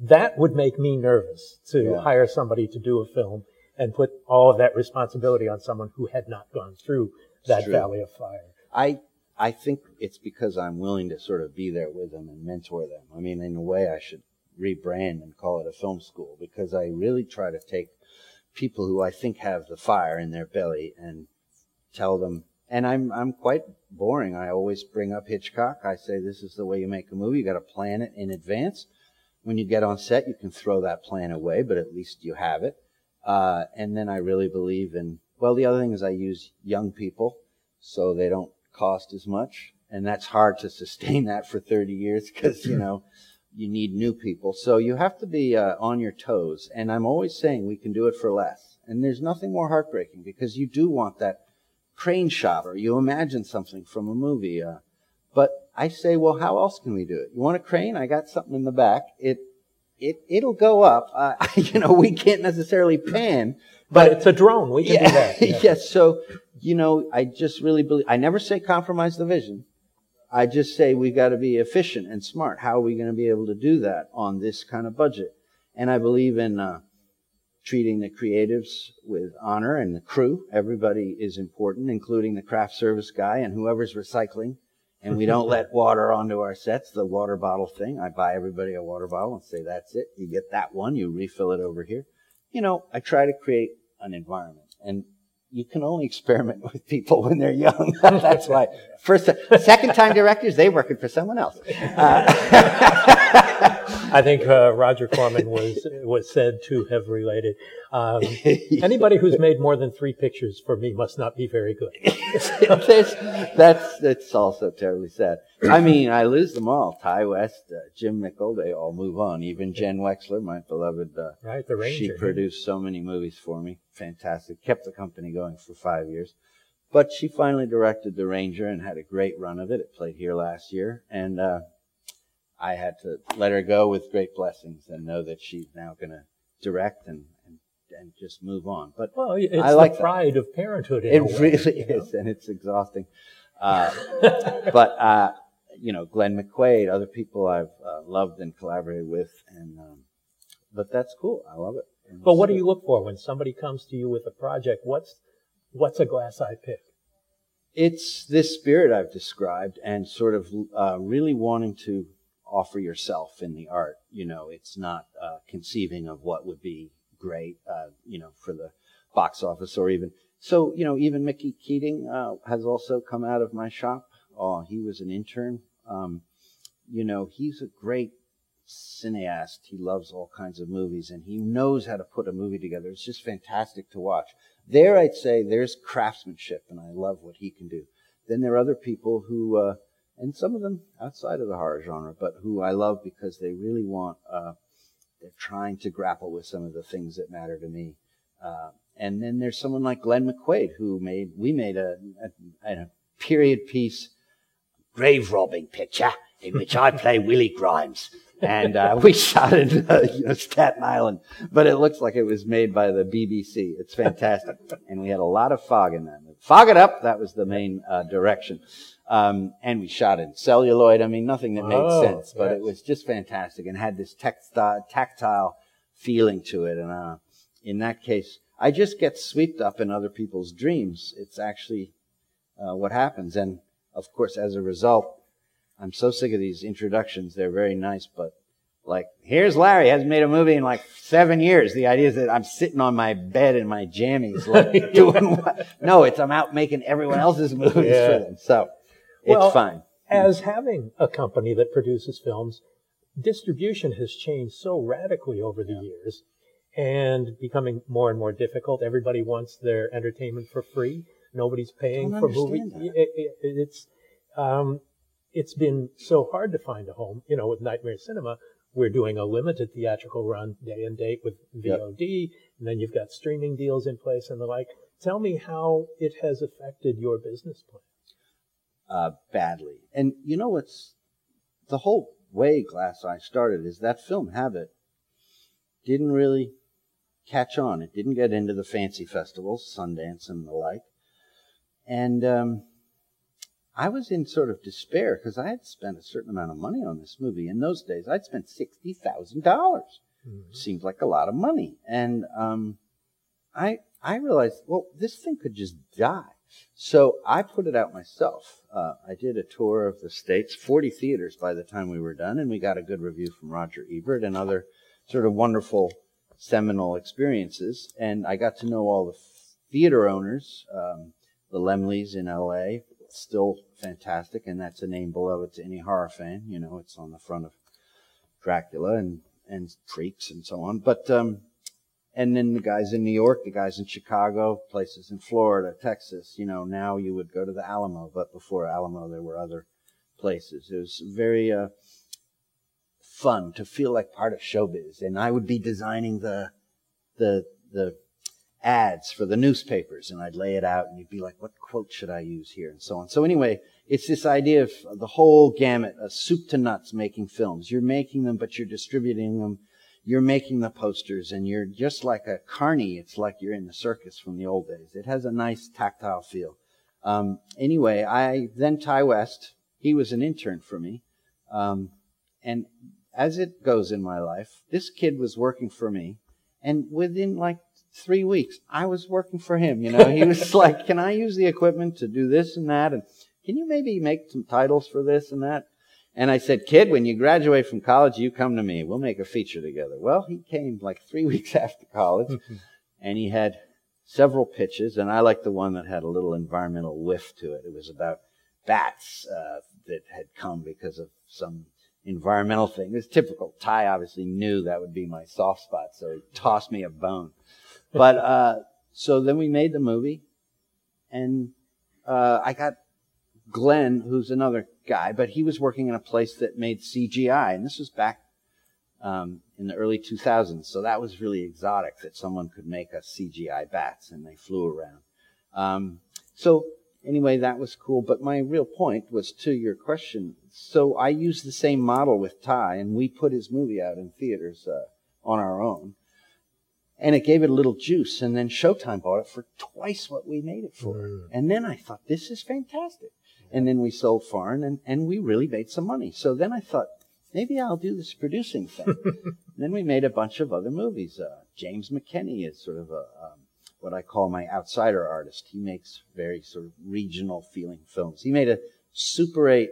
that would make me nervous to hire somebody to do a film and put all of that responsibility on someone who had not gone through that valley of fire. I think it's because I'm willing to sort of be there with them and mentor them. I mean, in a way, I should rebrand and call it a film school because I really try to take people who I think have the fire in their belly and tell them. And I'm quite boring. I always bring up Hitchcock. I say, this is the way you make a movie. You got to plan it in advance. When you get on set, you can throw that plan away, but at least you have it. And then I really believe in, well, the other thing is I use young people so they don't cost as much. And that's hard to sustain that for 30 years because, you know, you need new people. So you have to be on your toes. And I'm always saying we can do it for less. And there's nothing more heartbreaking because you do want that crane shot or you imagine something from a movie. But I say, well, how else can we do it? You want a crane? I got something in the back. It'll go up. You know, we can't necessarily pan. But it's a drone. We can do that. Yeah. Yes. So, you know, I just really believe, I never say compromise the vision. I just say we've got to be efficient and smart. How are we going to be able to do that on this kind of budget? And I believe in treating the creatives with honor and the crew. Everybody is important, including the craft service guy and whoever's recycling. And we don't let water onto our sets, the water bottle thing. I buy everybody a water bottle and say, that's it. You get that one. You refill it over here. You know, I try to create an environment. And you can only experiment with people when they're young. That's why. Second-time directors, they're working for someone else. I think Roger Corman was said to have related, anybody who's made more than 3 pictures for me must not be very good. That's also terribly sad. I mean, I lose them all. Ty West, Jim Mickle, they all move on. Even Jen Wexler, my beloved, The Ranger. She produced so many movies for me. Fantastic. Kept the company going for 5 years. But she finally directed The Ranger and had a great run of it. It played here last year. And I had to let her go with great blessings and know that she's now going to direct and just move on. But well, it's the pride of parenthood. It really is, and it's exhausting. But you know, Glenn McQuaid, other people I've loved and collaborated with, and but that's cool. I love it. And but what do you look for when somebody comes to you with a project? What's a Glass Eye Pix? It's this spirit I've described and sort of really wanting to offer yourself in the art. You know, it's not conceiving of what would be great, for the box office, or even so. Even Mickey Keating has also come out of my shop. Oh, he was an intern. He's a great cineast. He loves all kinds of movies, and he knows how to put a movie together. It's just fantastic to watch. There, I'd say there's craftsmanship, and I love what he can do. Then there are other people who, and some of them outside of the horror genre, but who I love because they really want, they're trying to grapple with some of the things that matter to me. And then there's someone like Glenn McQuaid, who we made a period piece grave robbing picture in which I play Willie Grimes. And we shot in Staten Island, but it looks like it was made by the BBC. It's fantastic, and we had a lot of fog in that. Fog it up, that was the main direction. And we shot in celluloid. I mean, nothing that made sense, but it was just fantastic and had this tactile feeling to it. And in that case, I just get swept up in other people's dreams. It's actually what happens. And, of course, as a result, I'm so sick of these introductions. They're very nice, but like, here's Larry, hasn't made a movie in like 7 years. The idea is that I'm sitting on my bed in my jammies, like doing what? No, it's I'm out making everyone else's movies for them. So it's fine. As having a company that produces films, distribution has changed so radically over the years and becoming more and more difficult. Everybody wants their entertainment for free. Nobody's paying for movies. It's been so hard to find a home. With Nightmare Cinema, we're doing a limited theatrical run day and date with VOD, and then you've got streaming deals in place and the like. Tell me how it has affected your business plan. Badly. And the whole way Glass Eye started is that film Habit didn't really catch on. It didn't get into the fancy festivals, Sundance and the like. And I was in sort of despair because I had spent a certain amount of money on this movie. In those days, I'd spent $60,000. Mm-hmm. Seemed like a lot of money. And I realized, this thing could just die. So I put it out myself. I did a tour of the States, 40 theaters by the time we were done, and we got a good review from Roger Ebert and other sort of wonderful seminal experiences. And I got to know all the theater owners, the Lemleys in L.A., still fantastic, and that's a name beloved to any horror fan. It's on the front of Dracula and Freaks and so on. But and then the guys in New York, the guys in Chicago, places in Florida, Texas. Now you would go to the Alamo, but before Alamo there were other places. It was very fun to feel like part of showbiz, and I would be designing the ads for the newspapers, and I'd lay it out, and you'd be like, what quote should I use here, and so on. So anyway, it's this idea of the whole gamut, of soup to nuts making films. You're making them, but you're distributing them. You're making the posters, and you're just like a carny. It's like you're in the circus from the old days. It has a nice tactile feel. Anyway, then Ty West, he was an intern for me, and as it goes in my life, this kid was working for me, and within like 3 weeks, I was working for him. He was like, can I use the equipment to do this and that? And can you maybe make some titles for this and that? And I said, kid, when you graduate from college, you come to me. We'll make a feature together. Well, he came like 3 weeks after college, and he had several pitches, and I liked the one that had a little environmental whiff to it. It was about bats that had come because of some environmental thing. It was typical. Ty obviously knew that would be my soft spot, so he tossed me a bone. But, so then we made the movie, and, I got Glenn, who's another guy, but he was working in a place that made CGI, and this was back, in the early 2000s, so that was really exotic that someone could make us CGI bats, and they flew around. So anyway, that was cool, but my real point was to your question. So I used the same model with Ty, and we put his movie out in theaters, on our own. And it gave it a little juice, and then Showtime bought it for twice what we made it for. Mm. And then I thought, this is fantastic. And then we sold foreign, and we really made some money. So then I thought, maybe I'll do this producing thing. Then we made a bunch of other movies. James McKinney is sort of what I call my outsider artist. He makes very sort of regional-feeling films. He made a Super 8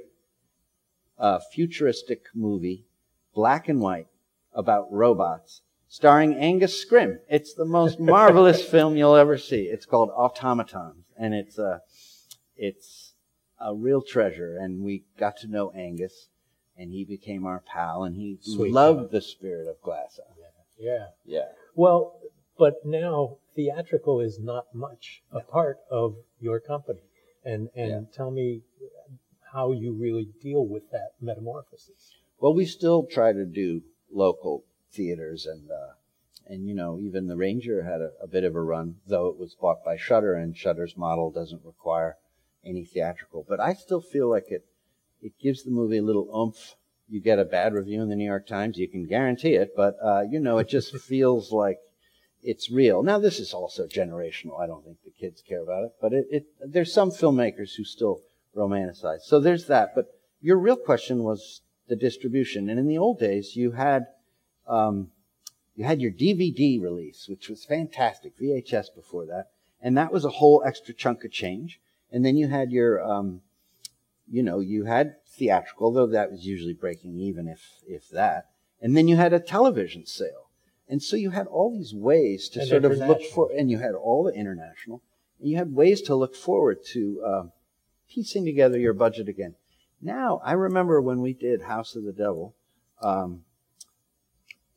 futuristic movie, black and white, about robots starring Angus Scrimm. It's the most marvelous film you'll ever see. It's called Automatons, and it's a real treasure. And we got to know Angus, and he became our pal, and he loved the spirit of Glass Eye. Yeah. Well, but now theatrical is not much a part of your company. And tell me how you really deal with that metamorphosis. Well, we still try to do local theaters, and even The Ranger had a bit of a run, though it was bought by Shudder, and Shudder's model doesn't require any theatrical. But I still feel like it gives the movie a little oomph. You get a bad review in the New York Times, you can guarantee it, but it just feels like it's real. Now, this is also generational. I don't think the kids care about it, but there's some filmmakers who still romanticize. So there's that. But your real question was the distribution. And in the old days, you had your DVD release, which was fantastic, VHS before that, and that was a whole extra chunk of change. And then you had your, you had theatrical, though that was usually breaking even, if that. And then you had a television sale. And so you had all these ways to sort of look for, and you had all the international, and you had ways to look forward to piecing together your budget again. Now, I remember when we did House of the Devil,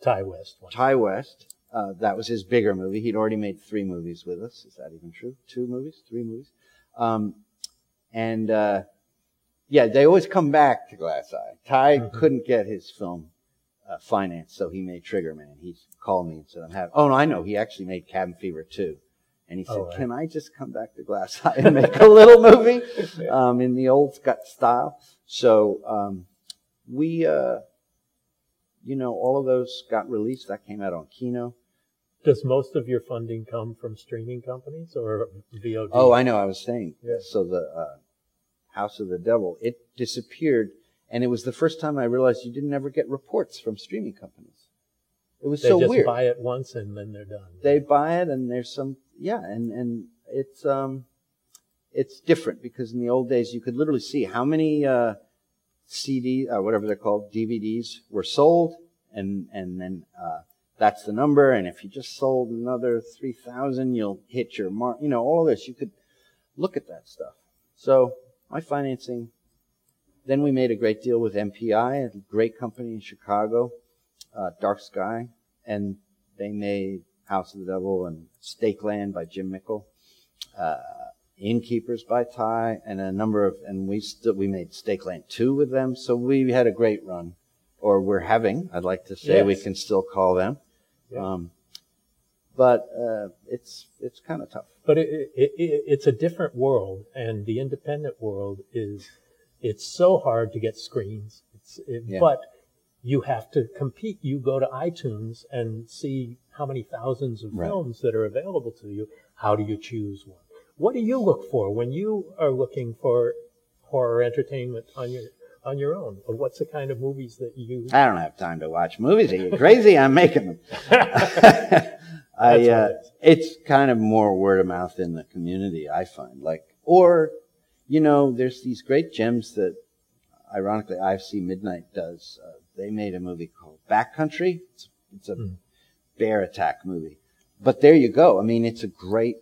Ty West. That was his bigger movie. He'd already made 3 movies with us. Is that even true? 2 movies? 3 movies? They always come back to Glass Eye. Ty couldn't get his film financed, so he made Trigger Man. He called me and said, he actually made Cabin Fever 2. And he said, Can I just come back to Glass Eye and make a little movie in the old Scott style? So we all of those got released. That came out on Kino. Does most of your funding come from streaming companies or VOD? Oh, I know. I was saying. Yeah. So the House of the Devil, it disappeared. And it was the first time I realized you didn't ever get reports from streaming companies. It was so weird. They just buy it once and then they're done. They buy it and there's some... Yeah, and it's different because in the old days you could literally see how many... CD, whatever they're called, DVDs were sold, and then that's the number. And if you just sold another 3,000, you'll hit your mark. All of this, you could look at that stuff. So my financing. Then we made a great deal with MPI, a great company in Chicago, Dark Sky, and they made House of the Devil and Stakeland by Jim Mickle. Innkeepers by Ty, and we made Stakeland 2 with them, so we had a great run, or we're having. I'd like to say we can still call them, but it's kind of tough. But it's a different world, and the independent world it's so hard to get screens. But you have to compete. You go to iTunes and see how many thousands of films that are available to you. How do you choose one? What do you look for when you are looking for horror entertainment on your own? Or what's the kind of movies that you... I don't have time to watch movies. Are you crazy? I'm making them. It's kind of more word of mouth in the community, I find. There's these great gems that, ironically, IFC Midnight does. They made a movie called Backcountry. It's a bear attack movie. But there you go. I mean, it's a great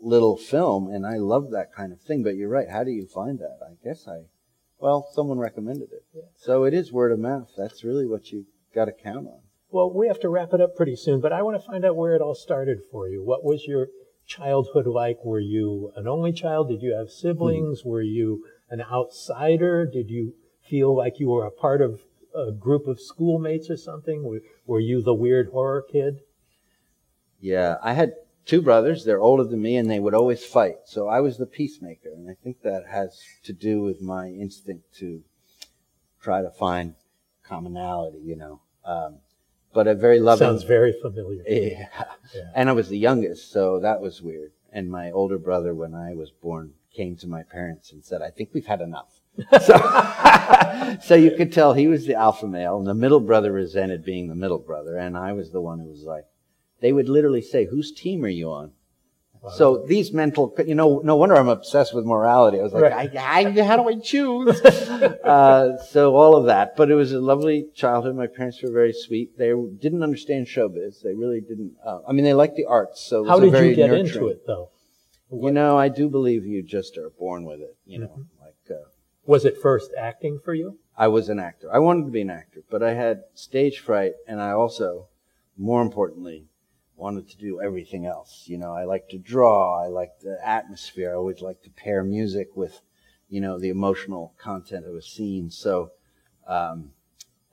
little film, and I love that kind of thing. But you're right. How do you find that? I guess someone recommended it. Yeah. So it is word of mouth. That's really what you got to count on. Well, we have to wrap it up pretty soon, but I want to find out where it all started for you. What was your childhood like? Were you an only child? Did you have siblings? Mm-hmm. Were you an outsider? Did you feel like you were a part of a group of schoolmates or something? Were you the weird horror kid? Yeah, I had 2 brothers, they're older than me, and they would always fight. So I was the peacemaker, and I think that has to do with my instinct to try to find commonality, But a very loving... Sounds very familiar. Yeah. And I was the youngest, so that was weird. And my older brother, when I was born, came to my parents and said, I think we've had enough. So you could tell he was the alpha male, and the middle brother resented being the middle brother, and I was the one who was like... They would literally say, whose team are you on? So these mental, you know, no wonder I'm obsessed with morality. I was like, right. How do I choose? So all of that. But it was a lovely childhood. My parents were very sweet. They didn't understand showbiz. They really didn't. I mean, they liked the arts. So it was How did you get into it, though? What? You know, I do believe you just are born with it. You know, like. Was it first acting for you? I was an actor. I wanted to be an actor, but I had stage fright, and I also, more importantly, wanted to do everything else. You know, I like to draw. I like the atmosphere. I always like to pair music with, you know, the emotional content of a scene. So,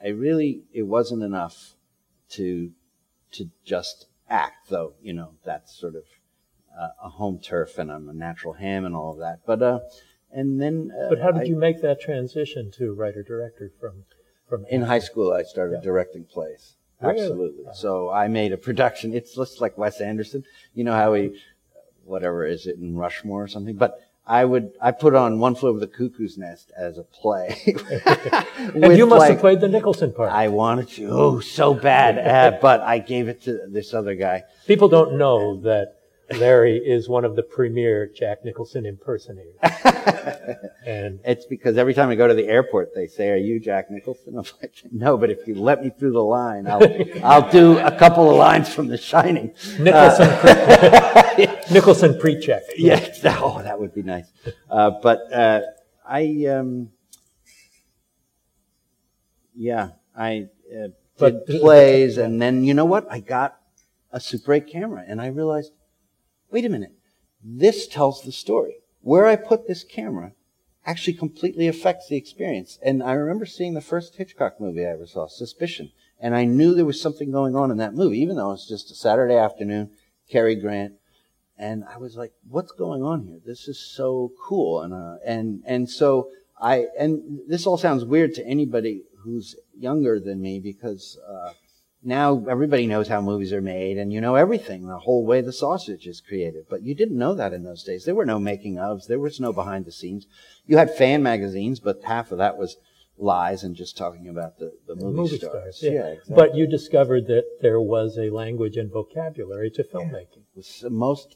it wasn't enough to just act, though, you know, that's sort of a home turf, and I'm a natural ham and all of that. But, and then how did you make that transition to writer-director from in high school, I started directing plays. Absolutely. Really? So I made a production. It's just like Wes Anderson. You know how he, whatever is it, in Rushmore or something? But I put on One Flew Over the Cuckoo's Nest as a play. And you must have played the Nicholson part. I wanted to. Oh, so bad. But I gave it to this other guy. People don't know that Larry is one of the premier Jack Nicholson impersonators. And it's because every time I go to the airport, they say, "Are you Jack Nicholson?" I'm like, "No, but if you let me through the line, I'll do a couple of lines from The Shining." Nicholson, Nicholson pre-check. Yes, oh, that would be nice. I did plays, and then you know what? I got a Super 8 camera, and I realized, wait a minute, this tells the story. Where I put this camera actually completely affects the experience. And I remember seeing the first Hitchcock movie I ever saw, Suspicion. And I knew there was something going on in that movie, even though it was just a Saturday afternoon, Cary Grant. And I was like, what's going on here? This is so cool. And so this all sounds weird to anybody who's younger than me because, now everybody knows how movies are made, and you know everything, the whole way the sausage is created. But you didn't know that in those days. There were no making-ofs. There was no behind-the-scenes. You had fan magazines, but half of that was lies and just talking about the movie stars. Yeah, exactly. But you discovered that there was a language and vocabulary to filmmaking. It was the most,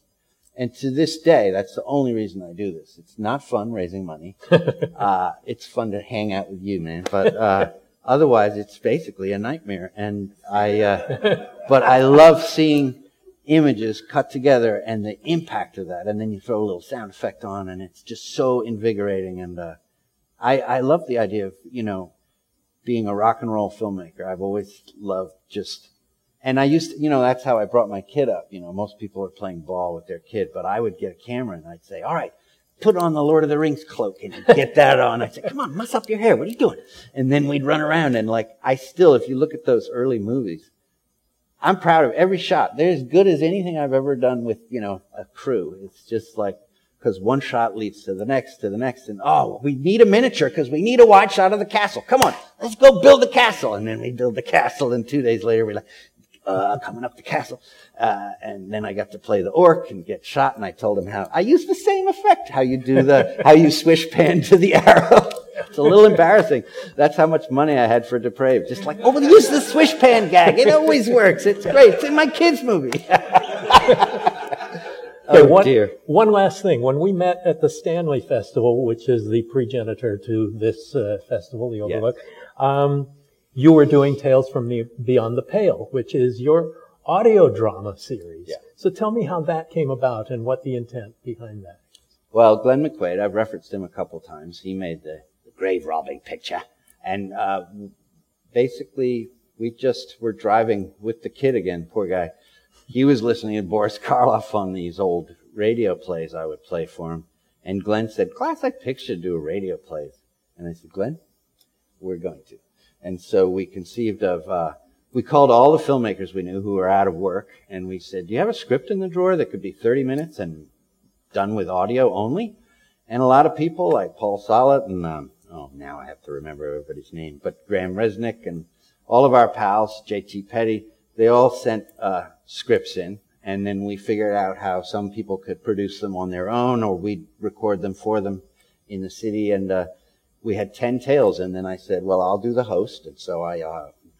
and to this day, that's the only reason I do this. It's not fun raising money. It's fun to hang out with you, man. But... otherwise, it's basically a nightmare, and but I love seeing images cut together and the impact of that, and then you throw a little sound effect on, and it's just so invigorating, and I love the idea of, you know, being a rock and roll filmmaker. I've always loved just, and I used to, you know, that's how I brought my kid up, you know, most people are playing ball with their kid, but I would get a camera, and I'd say, all right, put on the Lord of the Rings cloak and get that on. I said, come on, muss up your hair. What are you doing? And then we'd run around and like, I still, if you look at those early movies, I'm proud of every shot. They're as good as anything I've ever done with, you know, a crew. It's just like, because one shot leads to the next, and oh, we need a miniature because we need a wide shot of the castle. Come on, let's go build the castle. And then we build the castle, and 2 days later we're like, coming up the castle. And then I got to play the orc and get shot, and I told him how I use the same effect, how you do the, how you swish pan to the arrow. It's a little embarrassing. That's how much money I had for Depraved. Just like, oh, we'll use the swish pan gag. It always works. It's great. It's in my kids' movie. One last thing. When we met at the Stanley Festival, which is the progenitor to this festival, the Overlook, you were doing Tales from Beyond the Pale, which is your audio drama series. Yeah. So tell me how that came about and what the intent behind that is. Well, Glenn McQuaid, I've referenced him a couple times. He made the grave-robbing picture. And basically, we just were driving with the kid again, poor guy. He was listening to Boris Karloff on these old radio plays I would play for him. And Glenn said, "Glass Eye Pix should do a radio plays." And I said, "Glenn, we're going to." And so we conceived of, we called all the filmmakers we knew who were out of work, and we said, "Do you have a script in the drawer that could be 30 minutes and done with audio only?" And a lot of people like Paul Sallet and, now I have to remember everybody's name, but Graham Resnick and all of our pals, J.T. Petty, they all sent scripts in, and then we figured out how some people could produce them on their own, or we'd record them for them in the city, and we had 10 tales, and then I said, "Well, I'll do the host." And so I,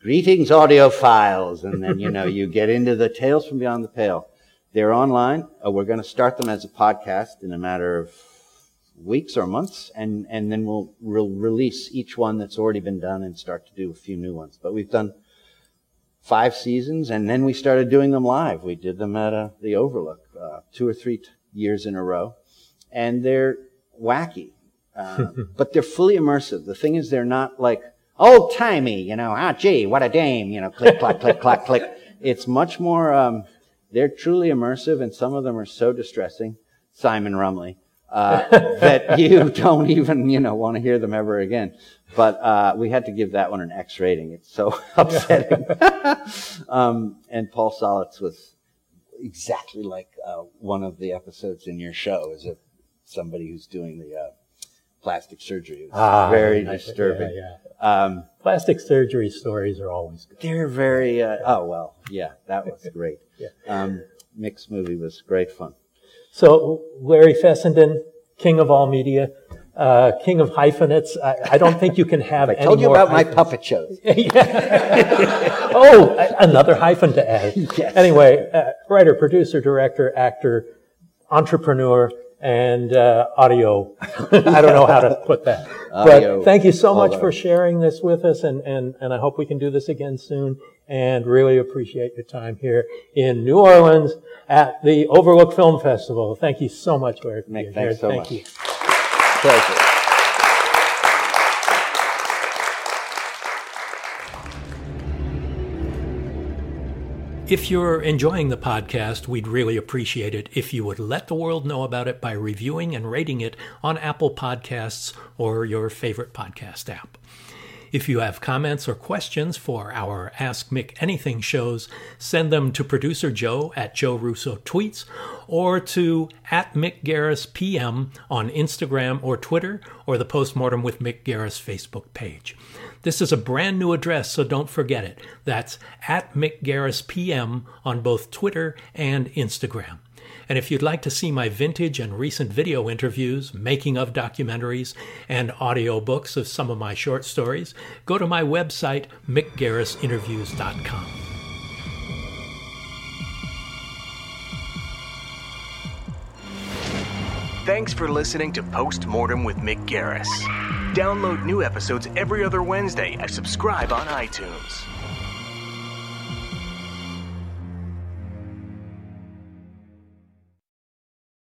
greetings, audiophiles. And then, you know, you get into the Tales from Beyond the Pale. They're online. We're going to start them as a podcast in a matter of weeks or months, and then we'll release each one that's already been done and start to do a few new ones. But we've done 5 seasons, and then we started doing them live. We did them at the Overlook 2 or 3 years in a row, and they're wacky, but they're fully immersive. The thing is, they're not like old-timey, you know, ah, gee, what a dame, you know, click, clack, click, clack, click. It's much more, they're truly immersive, and some of them are so distressing, Simon Rumley, that you don't even, you know, want to hear them ever again. But we had to give that one an X rating. It's so upsetting. And Paul Solitz was exactly like one of the episodes in your show, as if somebody who's doing the plastic surgery. It was very disturbing. Yeah. Plastic surgery stories are always good. They're very, that was great. Yeah. Mick's movie was great fun. So Larry Fessenden, king of all media, king of hyphenates. I don't think you can have any more. I told you about hyphens. My puppet shows. Another hyphen to add. Yes. Anyway, writer, producer, director, actor, entrepreneur, and audio. I don't know how to put that. But thank you so much for sharing this with us, and I hope we can do this again soon. And really appreciate your time here in New Orleans at the Overlook Film Festival. Thank you so much, Larry. Mick, thanks so much. Thank you. Pleasure. If you're enjoying the podcast, we'd really appreciate it if you would let the world know about it by reviewing and rating it on Apple Podcasts or your favorite podcast app. If you have comments or questions for our Ask Mick Anything shows, send them to producer Joe at Joe Russo Tweets or to @MickGarrisPM on Instagram or Twitter or the Postmortem with Mick Garris Facebook page. This is a brand new address, so don't forget it. That's @MickGarrisPM on both Twitter and Instagram. And if you'd like to see my vintage and recent video interviews, making of documentaries, and audiobooks of some of my short stories, go to my website, mickgarrisinterviews.com. Thanks for listening to Postmortem with Mick Garris. Download new episodes every other Wednesday and subscribe on iTunes.